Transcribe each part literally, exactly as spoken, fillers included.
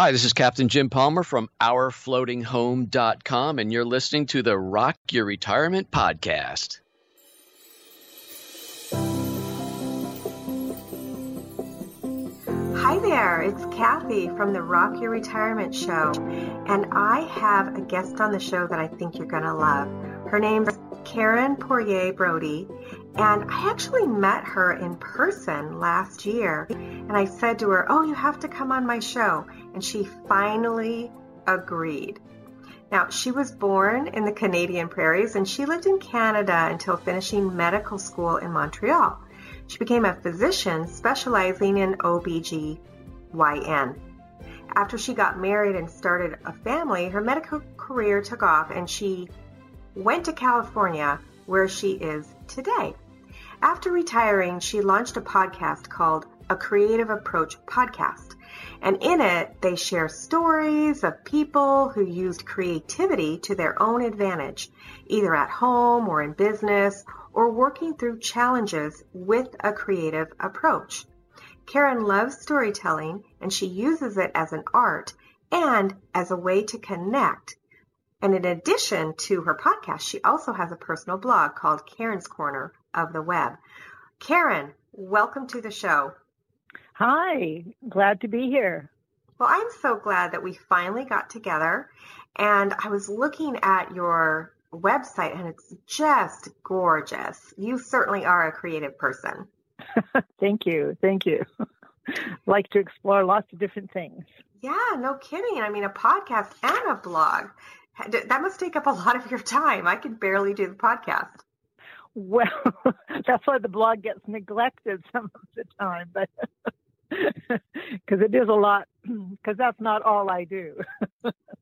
Hi, this is Captain Jim Palmer from Our Floating Home dot com, and you're listening to the Rock Your Retirement Podcast. Hi there, it's Kathy from the Rock Your Retirement Show, and I have a guest on the show that I think you're going to love. Her name's Karen Poirier Brody, and I actually met her in person last year, and I said to her, oh, you have to come on my show, and she finally agreed. Now, she was born in the Canadian prairies, and she lived in Canada until finishing medical school in Montreal. She became a physician specializing in O B G Y N. After she got married and started a family, her medical career took off and she went to California, where she is today. After retiring, she launched a podcast called A Creative Approach Podcast. And in it, they share stories of people who used creativity to their own advantage, either at home or in business, or working through challenges with a creative approach. Karen loves storytelling, and she uses it as an art and as a way to connect. And in addition to her podcast, she also has a personal blog called Karen's Corner of the Web. Karen, welcome to the show. Hi, glad to be here. Well, I'm so glad that we finally got together, and I was looking at your website, and it's just gorgeous. You certainly are a creative person. Thank you. Thank you. Like to explore lots of different things. Yeah, no kidding. I mean, a podcast and a blog. That must take up a lot of your time. I can barely do the podcast. Well, that's why the blog gets neglected some of the time, but because it is a lot, because that's not all I do.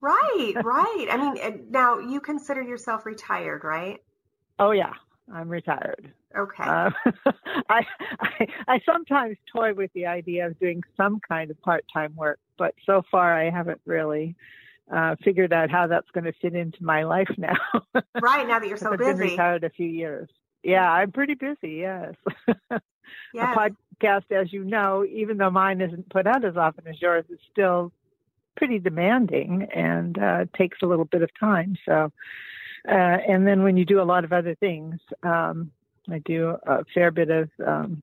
Right, right. I mean, now you consider yourself retired, right? Oh, yeah. I'm retired. Okay. Um, I, I I sometimes toy with the idea of doing some kind of part-time work, but so far I haven't really uh, figured out how that's going to fit into my life now. Right, now that you're so I've busy. I've been retired a few years. Yeah, I'm pretty busy, yes. Yes. A podcast, as you know, even though mine isn't put out as often as yours, is still pretty demanding and uh, takes a little bit of time, so... Uh, and then when you do a lot of other things, um, I do a fair bit of um,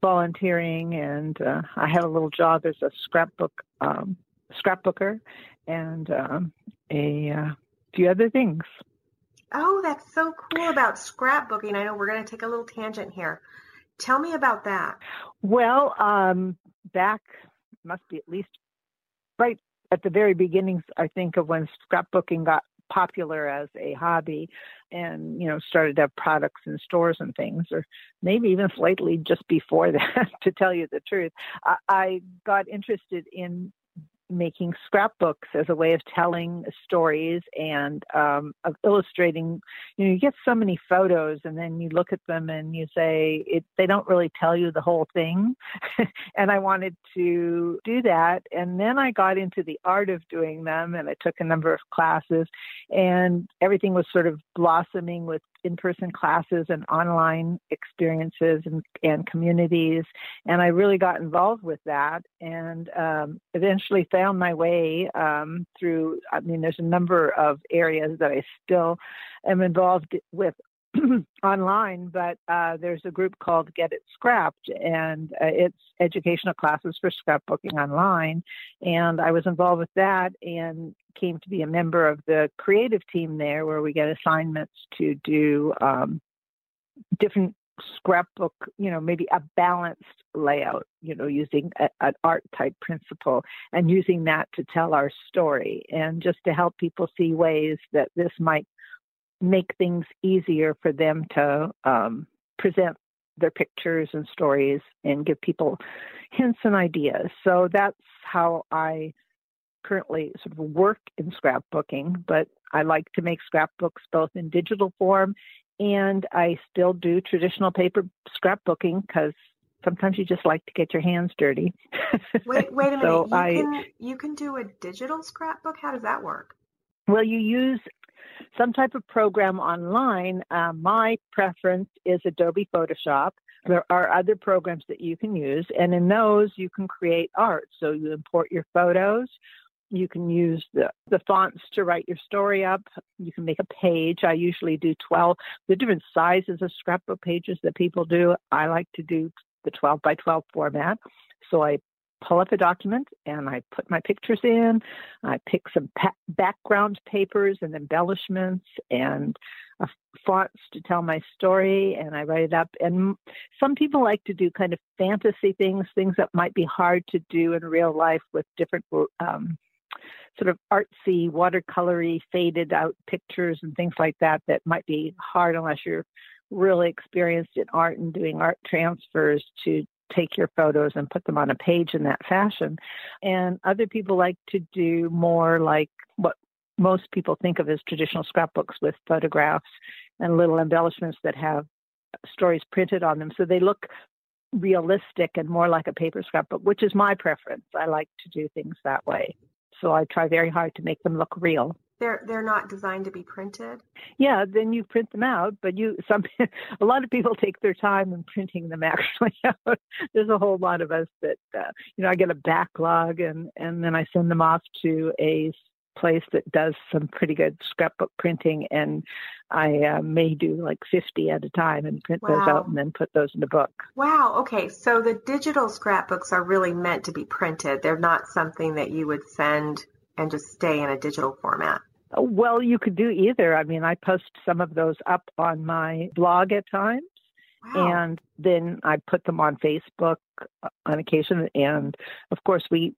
volunteering, and uh, I have a little job as a scrapbook um, scrapbooker and um, a uh, few other things. Oh, that's so cool about scrapbooking. I know we're going to take a little tangent here. Tell me about that. Well, um, back must be at least right at the very beginnings, I think, of when scrapbooking got popular as a hobby and, you know, started to have products in stores and things, or maybe even slightly just before that, to tell you the truth. I, I got interested in making scrapbooks as a way of telling stories and um, of illustrating. You know, you get so many photos and then you look at them and you say, it, they don't really tell you the whole thing. And I wanted to do that. And then I got into the art of doing them, and I took a number of classes, and everything was sort of blossoming with in-person classes and online experiences and, and communities. And I really got involved with that, and um, eventually found my way um, through, I mean, there's a number of areas that I still am involved with online, but uh, there's a group called Get It Scrapped, and uh, it's educational classes for scrapbooking online. And I was involved with that and came to be a member of the creative team there, where we get assignments to do um, different scrapbook, you know, maybe a balanced layout, you know, using a, an art type principle and using that to tell our story, and just to help people see ways that this might make things easier for them to um, present their pictures and stories and give people hints and ideas. So that's how I currently sort of work in scrapbooking, but I like to make scrapbooks both in digital form, and I still do traditional paper scrapbooking, because sometimes you just like to get your hands dirty. Wait, wait a minute. So you, I, can, you can do a digital scrapbook? How does that work? Well, you use some type of program online. Uh, my preference is Adobe Photoshop. There are other programs that you can use, and in those you can create art. So you import your photos, You can use the, the fonts to write your story up. You can make a page. I usually do twelve. The different sizes of scrapbook pages that people do, I like to do the twelve by twelve format. So I pull up a document and I put my pictures in. I pick some pa- background papers and embellishments and uh, fonts to tell my story, and I write it up. And some people like to do kind of fantasy things, things that might be hard to do in real life with different um, sort of artsy, watercolory, faded out pictures and things like that that might be hard unless you're really experienced in art and doing art transfers to take your photos and put them on a page in that fashion. And other people like to do more like what most people think of as traditional scrapbooks with photographs and little embellishments that have stories printed on them. So they look realistic and more like a paper scrapbook, which is my preference. I like to do things that way. So I try very hard to make them look real. They're they're not designed to be printed. Yeah, then you print them out, but you some a lot of people take their time in printing them actually out. There's a whole lot of us that uh, you know I get a backlog and and then I send them off to a place that does some pretty good scrapbook printing, and I uh, may do like fifty at a time and print wow. those out and then put those in a book. Wow. Okay. So the digital scrapbooks are really meant to be printed. They're not something that you would send and just stay in a digital format. Well, you could do either. I mean, I post some of those up on my blog at times, wow. and then I put them on Facebook on occasion. And of course, we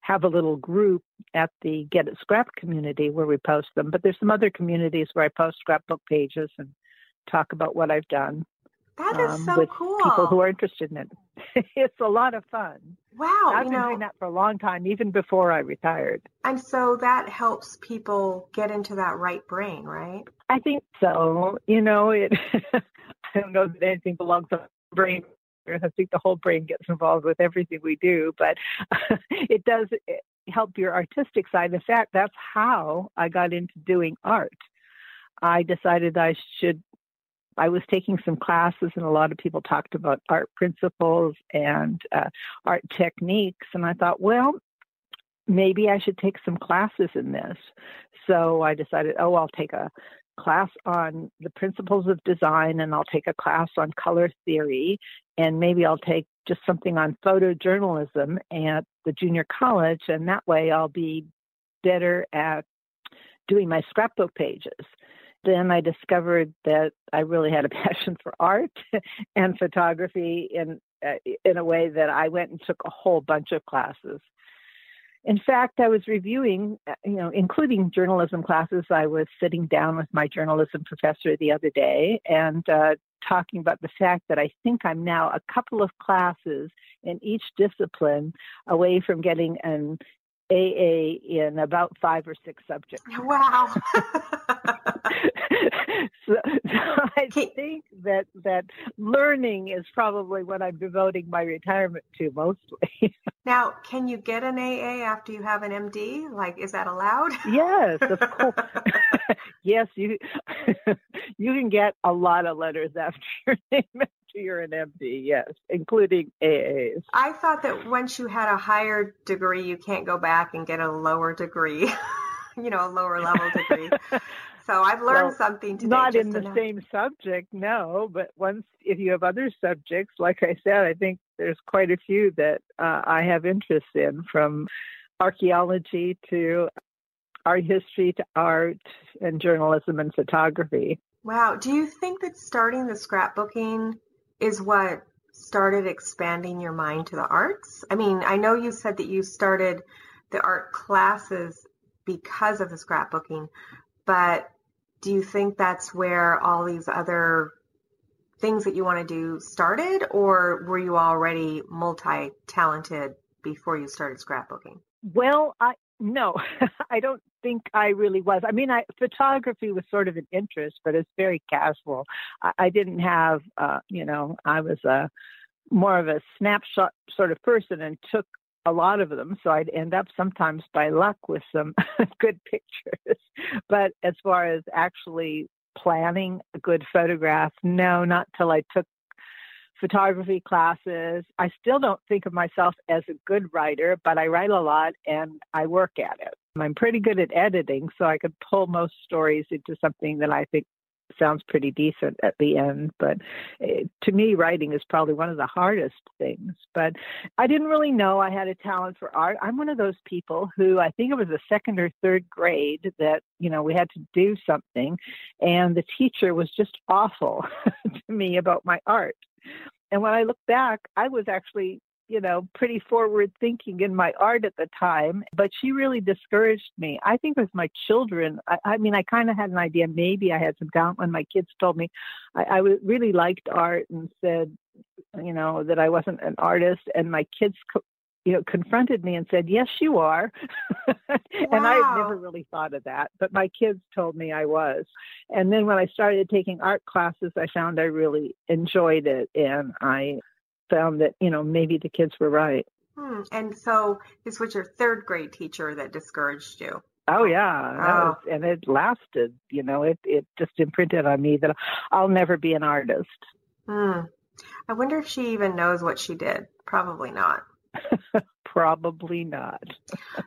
have a little group at the Get It Scrapped community where we post them. But there's some other communities where I post scrapbook pages and talk about what I've done. That is um, so with cool. People who are interested in it. It's a lot of fun. Wow. I've you been know, doing that for a long time, even before I retired. And so that helps people get into that right brain, right? I think so. You know, it. I don't know that anything belongs to the brain. I think the whole brain gets involved with everything we do, but it does help your artistic side. In fact, that's how I got into doing art. I decided I should I was taking some classes, and a lot of people talked about art principles and uh, art techniques. And I thought, well, maybe I should take some classes in this. So I decided, oh, I'll take a class on the principles of design, and I'll take a class on color theory, and maybe I'll take just something on photojournalism at the junior college. And that way I'll be better at doing my scrapbook pages. Then I discovered that I really had a passion for art and photography in uh, in a way that I went and took a whole bunch of classes. In fact, I was reviewing, you know, including journalism classes. I was sitting down with my journalism professor the other day and uh, talking about the fact that I think I'm now a couple of classes in each discipline away from getting an A A in about five or six subjects. Wow. so, so I think that that learning is probably what I'm devoting my retirement to mostly. Now, can you get an A A after you have an M D? Like, is that allowed? Yes, of course. Yes, you you can get a lot of letters after your name. You're an M D, yes, including A As. I thought that once you had a higher degree, you can't go back and get a lower degree, you know, a lower level degree. So I've learned well, something today. Not in to the know. Same subject, no, but once if you have other subjects, like I said, I think there's quite a few that uh, I have interest in, from archaeology to art history to art and journalism and photography. Wow. Do you think that starting the scrapbooking is what started expanding your mind to the arts? I mean, I know you said that you started the art classes because of the scrapbooking, but do you think that's where all these other things that you want to do started, or were you already multi-talented before you started scrapbooking? Well, I no, I don't think I really was. I mean, I, photography was sort of an interest, but it's very casual. I, I didn't have, uh, you know, I was a more of a snapshot sort of person and took a lot of them. So I'd end up sometimes by luck with some good pictures. But as far as actually planning a good photograph, no, not till I took photography classes. I still don't think of myself as a good writer, but I write a lot and I work at it. I'm pretty good at editing, so I could pull most stories into something that I think sounds pretty decent at the end. But it, to me, writing is probably one of the hardest things. But I didn't really know I had a talent for art. I'm one of those people who, I think it was the second or third grade that, you know, we had to do something, and the teacher was just awful to me about my art. And when I look back, I was actually, you know, pretty forward thinking in my art at the time, but she really discouraged me. I think with my children, I, I mean, I kind of had an idea, maybe I had some talent when my kids told me I, I really liked art and said, you know, that I wasn't an artist. And my kids, co- you know, confronted me and said, yes, you are. Wow. And I never really thought of that, but my kids told me I was. And then when I started taking art classes, I found I really enjoyed it. And I found that, you know, maybe the kids were right. Hmm. And so this was your third grade teacher that discouraged you. Oh, yeah. That oh. Was, and it lasted, you know, it, it just imprinted on me that I'll never be an artist. Hmm. I wonder if she even knows what she did. Probably not. Probably not.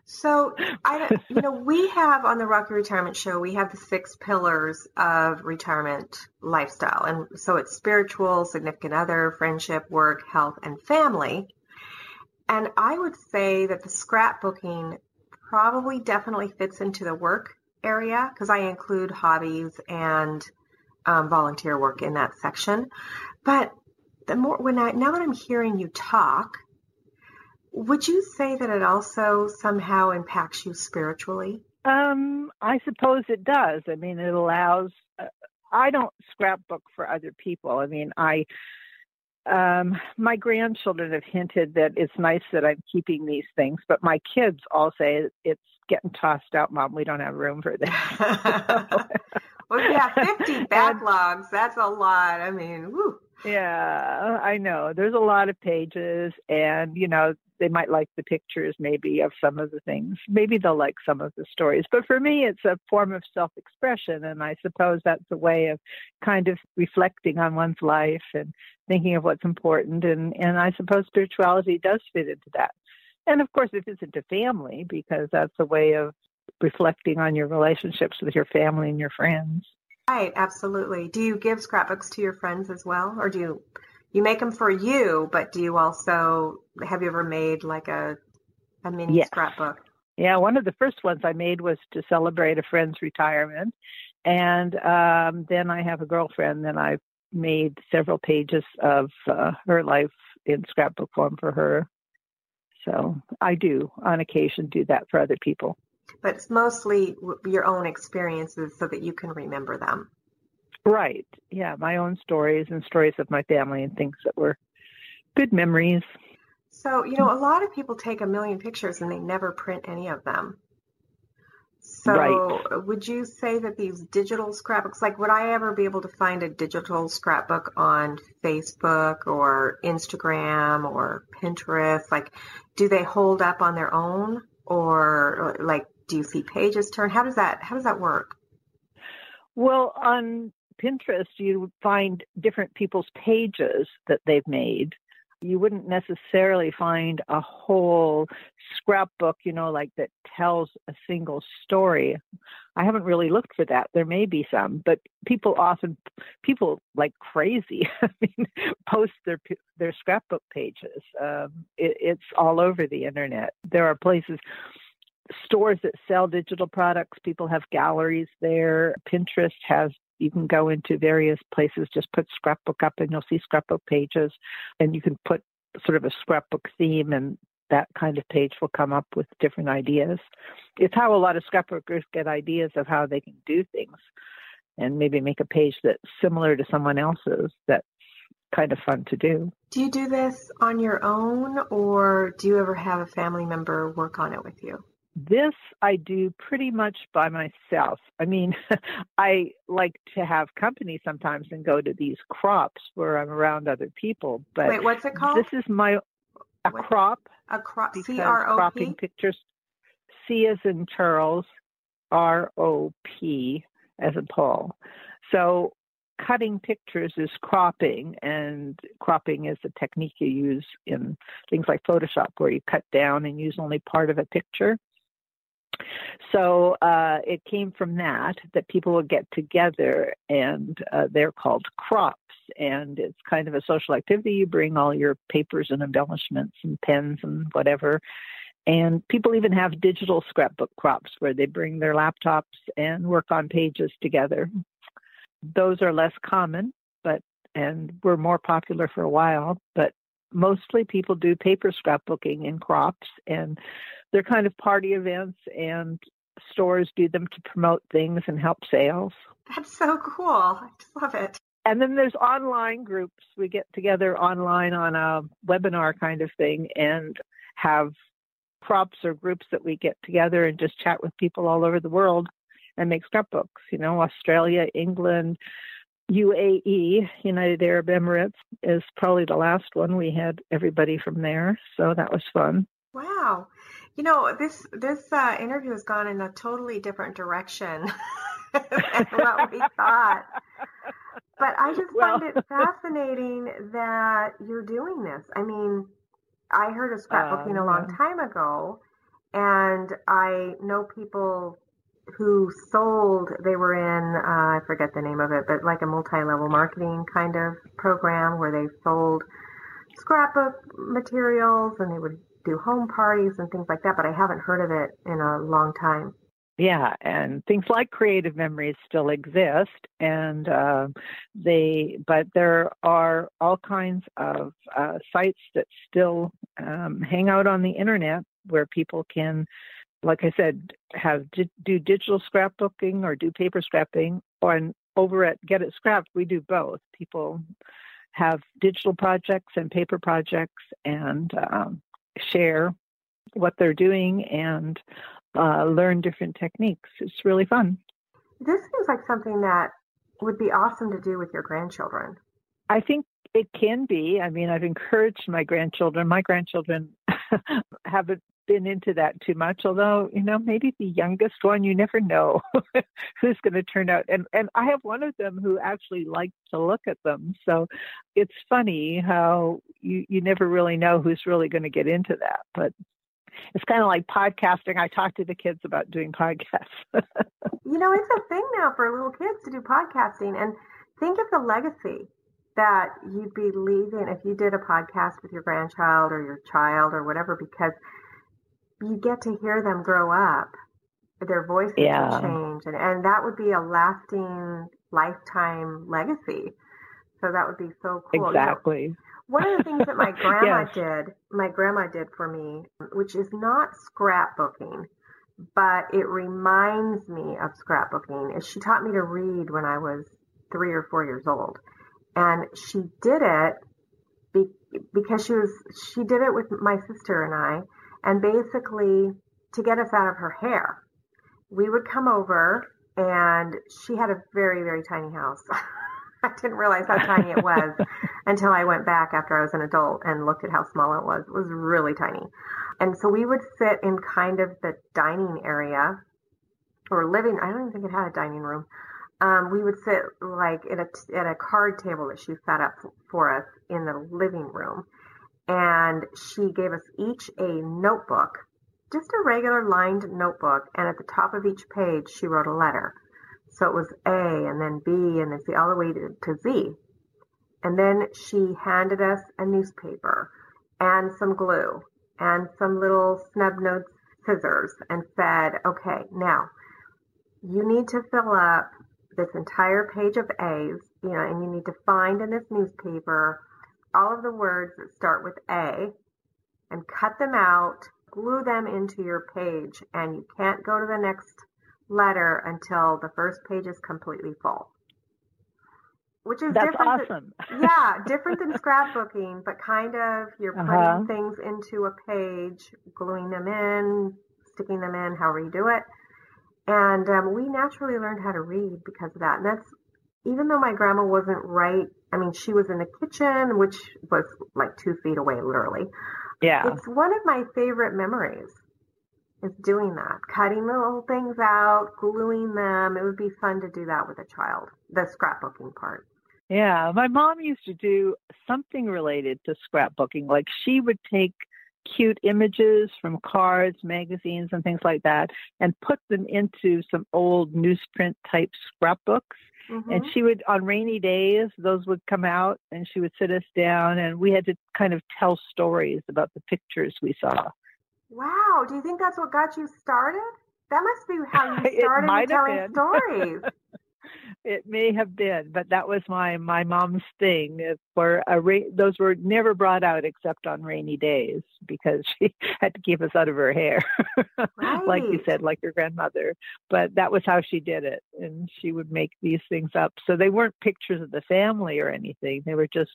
So, I, you know, we have on the Rock Your Retirement Show, we have the six pillars of retirement lifestyle. And so it's spiritual, significant other, friendship, work, health, and family. And I would say that the scrapbooking probably definitely fits into the work area, because I include hobbies and um, volunteer work in that section. But the more when I, now that I'm hearing you talk, would you say that it also somehow impacts you spiritually? Um, I suppose it does. I mean, it allows, uh, I don't scrapbook for other people. I mean, I, um, my grandchildren have hinted that it's nice that I'm keeping these things, but my kids all say it's getting tossed out, Mom. We don't have room for that. Well, yeah, fifty backlogs. That's a lot. I mean, whew. Yeah, I know. There's a lot of pages, and, you know, they might like the pictures maybe of some of the things. Maybe they'll like some of the stories. But for me, it's a form of self-expression. And I suppose that's a way of kind of reflecting on one's life and thinking of what's important. And, and I suppose spirituality does fit into that. And of course, it fits into family, because that's a way of reflecting on your relationships with your family and your friends. Right, absolutely. Do you give scrapbooks to your friends as well? Or do you, you make them for you, but do you also, have you ever made like a, a mini yes. scrapbook? Yeah, one of the first ones I made was to celebrate a friend's retirement. And um, then I have a girlfriend, and I made several pages of uh, her life in scrapbook form for her. So I do, on occasion, do that for other people. But it's mostly your own experiences so that you can remember them. Right. Yeah, my own stories and stories of my family and things that were good memories. So, you know, a lot of people take a million pictures and they never print any of them. So right. Would you say that these digital scrapbooks, like would I ever be able to find a digital scrapbook on Facebook or Instagram or Pinterest? Like, do they hold up on their own? Or like, do you see pages turn? How does that, how does that work? Well, on Pinterest, you find different people's pages that they've made. You wouldn't necessarily find a whole scrapbook, you know, like that tells a single story. I haven't really looked for that. There may be some, but people often, people like crazy, I mean, post their their scrapbook pages. Um, it, it's all over the internet. There are places, stores that sell digital products. People have galleries there. Pinterest has. You can go into various places, just put scrapbook up and you'll see scrapbook pages, and you can put sort of a scrapbook theme and that kind of page will come up with different ideas. It's how a lot of scrapbookers get ideas of how they can do things and maybe make a page that's similar to someone else's. That's kind of fun to do. Do you do this on your own, or do you ever have a family member work on it with you? This I do pretty much by myself. I mean, I like to have company sometimes and go to these crops where I'm around other people. But wait, what's it called? This is my a what? crop. A crop. C R O P. Cropping pictures. C as in Charles, R O P as in Paul. So cutting pictures is cropping, and cropping is the technique you use in things like Photoshop, where you cut down and use only part of a picture. So uh, it came from that, that people would get together, and uh, they're called crops. And it's kind of a social activity. You bring all your papers and embellishments and pens and whatever. And people even have digital scrapbook crops where they bring their laptops and work on pages together. Those are less common, but and were more popular for a while. But mostly people do paper scrapbooking in crops, and they're kind of party events, and stores do them to promote things and help sales. That's so cool. I just love it. And then there's online groups. We get together online on a webinar kind of thing and have crops or groups that we get together and just chat with people all over the world and make scrapbooks, you know, Australia, England, U A E, United Arab Emirates is probably the last one. We had everybody from there. So that was fun. Wow. You know, this, this uh, interview has gone in a totally different direction than what we thought. But I just well. find it fascinating that you're doing this. I mean, I heard of scrapbooking uh, a long time ago, and I know people who sold, they were in, uh, I forget the name of it, but like a multi-level marketing kind of program where they sold scrapbook materials and they would do home parties and things like that, but I haven't heard of it in a long time. Yeah, and things like Creative Memories still exist, and uh, they. But there are all kinds of uh, sites that still um, hang out on the internet where people can, like I said, have di- do digital scrapbooking or do paper scrapping. Or and over at Get It Scrapped, we do both. People have digital projects and paper projects, and um, share what they're doing and. Uh, learn different techniques. It's really fun. This seems like something that would be awesome to do with your grandchildren. I think it can be. I mean, I've encouraged my grandchildren. My grandchildren haven't been into that too much, although, you know, maybe the youngest one, you never know who's going to turn out. And, and I have one of them who actually likes to look at them. So it's funny how you, you never really know who's really going to get into that. But it's kind of like podcasting. I talk to the kids about doing podcasts. You know, it's a thing now for little kids to do podcasting. And think of the legacy that you'd be leaving if you did a podcast with your grandchild or your child or whatever, because you get to hear them grow up. Their voices yeah. change. And, and that would be a lasting lifetime legacy. So that would be so cool. Exactly. You know, one of the things that my grandma yes. did, my grandma did for me, which is not scrapbooking, but it reminds me of scrapbooking, is she taught me to read when I was three or four years old. And she did it be, because she was, she did it with my sister and I, and basically to get us out of her hair. We would come over, and she had a very, very tiny house. I didn't realize how tiny it was until I went back after I was an adult and looked at how small it was. It was really tiny. And so we would sit in kind of the dining area or living. I don't even think it had a dining room. Um, we would sit like at a, at a card table that she set up for us in the living room. And she gave us each a notebook, just a regular lined notebook. And at the top of each page, she wrote a letter. So it was A and then B and then C, all the way to, to Z. And then she handed us a newspaper and some glue and some little snub-nosed scissors and said, okay, now you need to fill up this entire page of A's, you know, and you need to find in this newspaper all of the words that start with A and cut them out, glue them into your page, and you can't go to the next letter until the first page is completely full, which is that's different awesome. Than, yeah, different than scrapbooking, but kind of you're putting uh-huh. things into a page, gluing them in, sticking them in, however you do it. And um, we naturally learned how to read because of that. And that's even though my grandma wasn't right. I mean, she was in the kitchen, which was like two feet away, literally. Yeah, it's one of my favorite memories. is doing that, cutting the little things out, gluing them. It would be fun to do that with a child, the scrapbooking part. Yeah, my mom used to do something related to scrapbooking. Like she would take cute images from cards, magazines, and things like that, and put them into some old newsprint type scrapbooks. Mm-hmm. And she would, on rainy days, those would come out, and she would sit us down, and we had to kind of tell stories about the pictures we saw. Wow. Do you think that's what got you started? That must be how you started telling stories. It may have been, but that was my, my mom's thing. For a ra- Those were never brought out except on rainy days because she had to keep us out of her hair, right. Like you said, like your grandmother. But that was how she did it, and she would make these things up. So they weren't pictures of the family or anything. They were just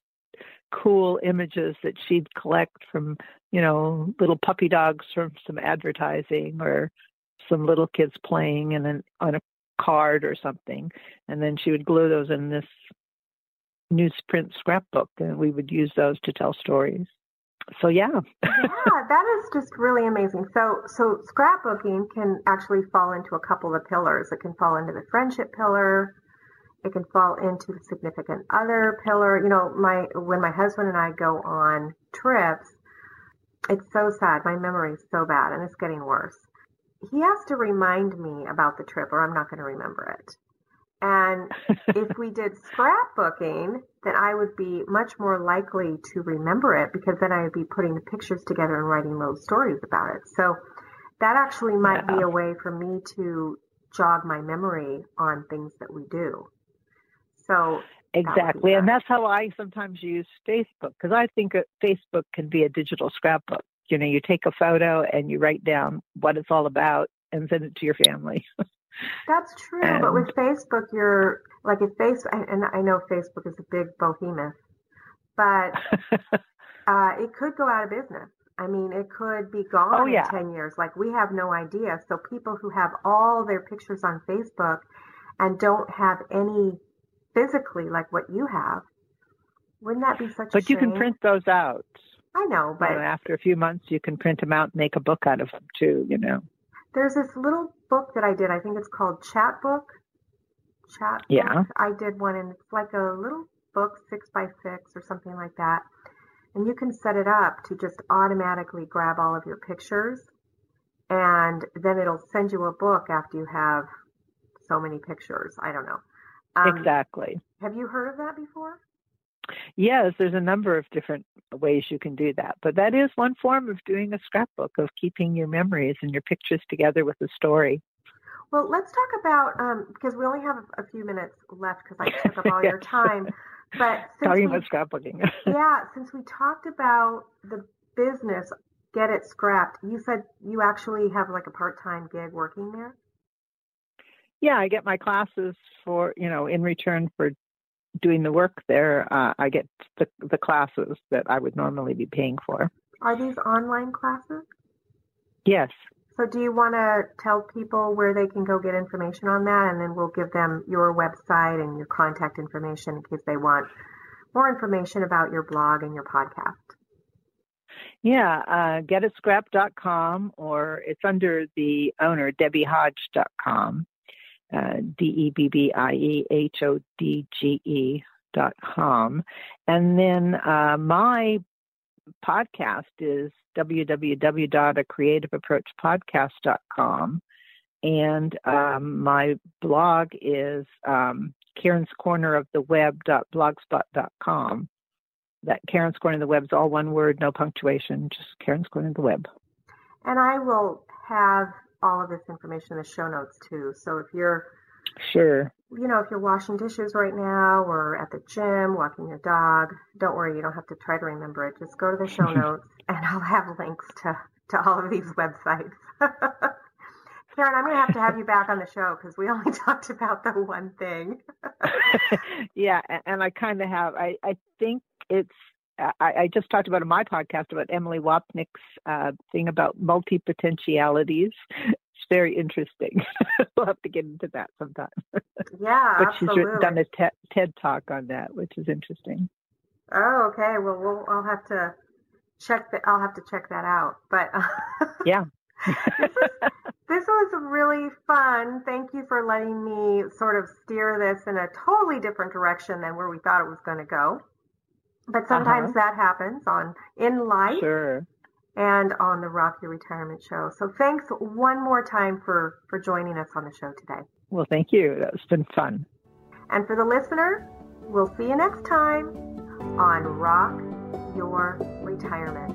cool images that she'd collect from, you know, little puppy dogs from some advertising or some little kids playing in an, on a card or something, and then she would glue those in this newsprint scrapbook, and we would use those to tell stories. So yeah. Yeah, that is just really amazing. So so scrapbooking can actually fall into a couple of pillars. It can fall into the friendship pillar. It can fall into the significant other pillar. You know, my when my husband and I go on trips, it's so sad. My memory is so bad, and it's getting worse. He has to remind me about the trip or I'm not going to remember it. And if we did scrapbooking, then I would be much more likely to remember it because then I would be putting the pictures together and writing little stories about it. So that actually might yeah. be a way for me to jog my memory on things that we do. So exactly. That and that's how I sometimes use Facebook, because I think Facebook can be a digital scrapbook. You know, you take a photo and you write down what it's all about and send it to your family. That's true. And, but with Facebook, you're like if Facebook, and I know Facebook is a big behemoth, but uh, it could go out of business. I mean, it could be gone oh, yeah. in ten years. Like we have no idea. So people who have all their pictures on Facebook and don't have any physically like what you have, wouldn't that be such but a shame? But you can print those out. I know, but... You know, after a few months, you can print them out and make a book out of them, too, you know. There's this little book that I did. I think it's called Chat Book. Chat yeah. Book. I did one, and it's like a little book, six by six or something like that. And you can set it up to just automatically grab all of your pictures, and then it'll send you a book after you have so many pictures. I don't know. Um, exactly. Have you heard of that before? Yes, there's a number of different ways you can do that. But that is one form of doing a scrapbook, of keeping your memories and your pictures together with a story. Well, let's talk about, um, because we only have a few minutes left because I took up all your time. But since Talking we, about scrapbooking. Yeah, since we talked about the business, Get It Scrapped, you said you actually have like a part-time gig working there? Yeah, I get my classes for, you know, in return for doing the work there, uh, I get the, the classes that I would normally be paying for. Are these online classes? Yes. So do you want to tell people where they can go get information on that, and then we'll give them your website and your contact information in case they want more information about your blog and your podcast? Yeah, uh, get it scrapped dot com, or it's under the owner, debbie hodge dot com. Uh, D E B B I E H O D G E dot com. And then uh, my podcast is w w w dot a creative approach podcast dot com. And um, my blog is um, Karen's Corner of the Web dot blogspot dot com. That Karen's Corner of the Web is all one word, no punctuation, just Karen's Corner of the Web. And I will have all of this information in the show notes too. So if you're sure, you know, if you're washing dishes right now or at the gym, walking your dog, don't worry, you don't have to try to remember it. Just go to the show notes and I'll have links to, to all of these websites. Karen, I'm going to have to have you back on the show because we only talked about the one thing. Yeah. And I kind of have, I, I think it's, I, I just talked about in my podcast about Emily Wapnick's uh, thing about multi-potentialities. It's very interesting. We'll have to get into that sometime. Yeah, but absolutely. She's done a te- TED Talk on that, which is interesting. Oh, okay. Well, we'll I'll have to check that. I'll have to check that out. But uh, yeah, this, is, this was really fun. Thank you for letting me sort of steer this in a totally different direction than where we thought it was going to go. But sometimes uh-huh. that happens on in life sure. and on the Rock Your Retirement show. So thanks one more time for, for joining us on the show today. Well, thank you. That's been fun. And for the listener, we'll see you next time on Rock Your Retirement.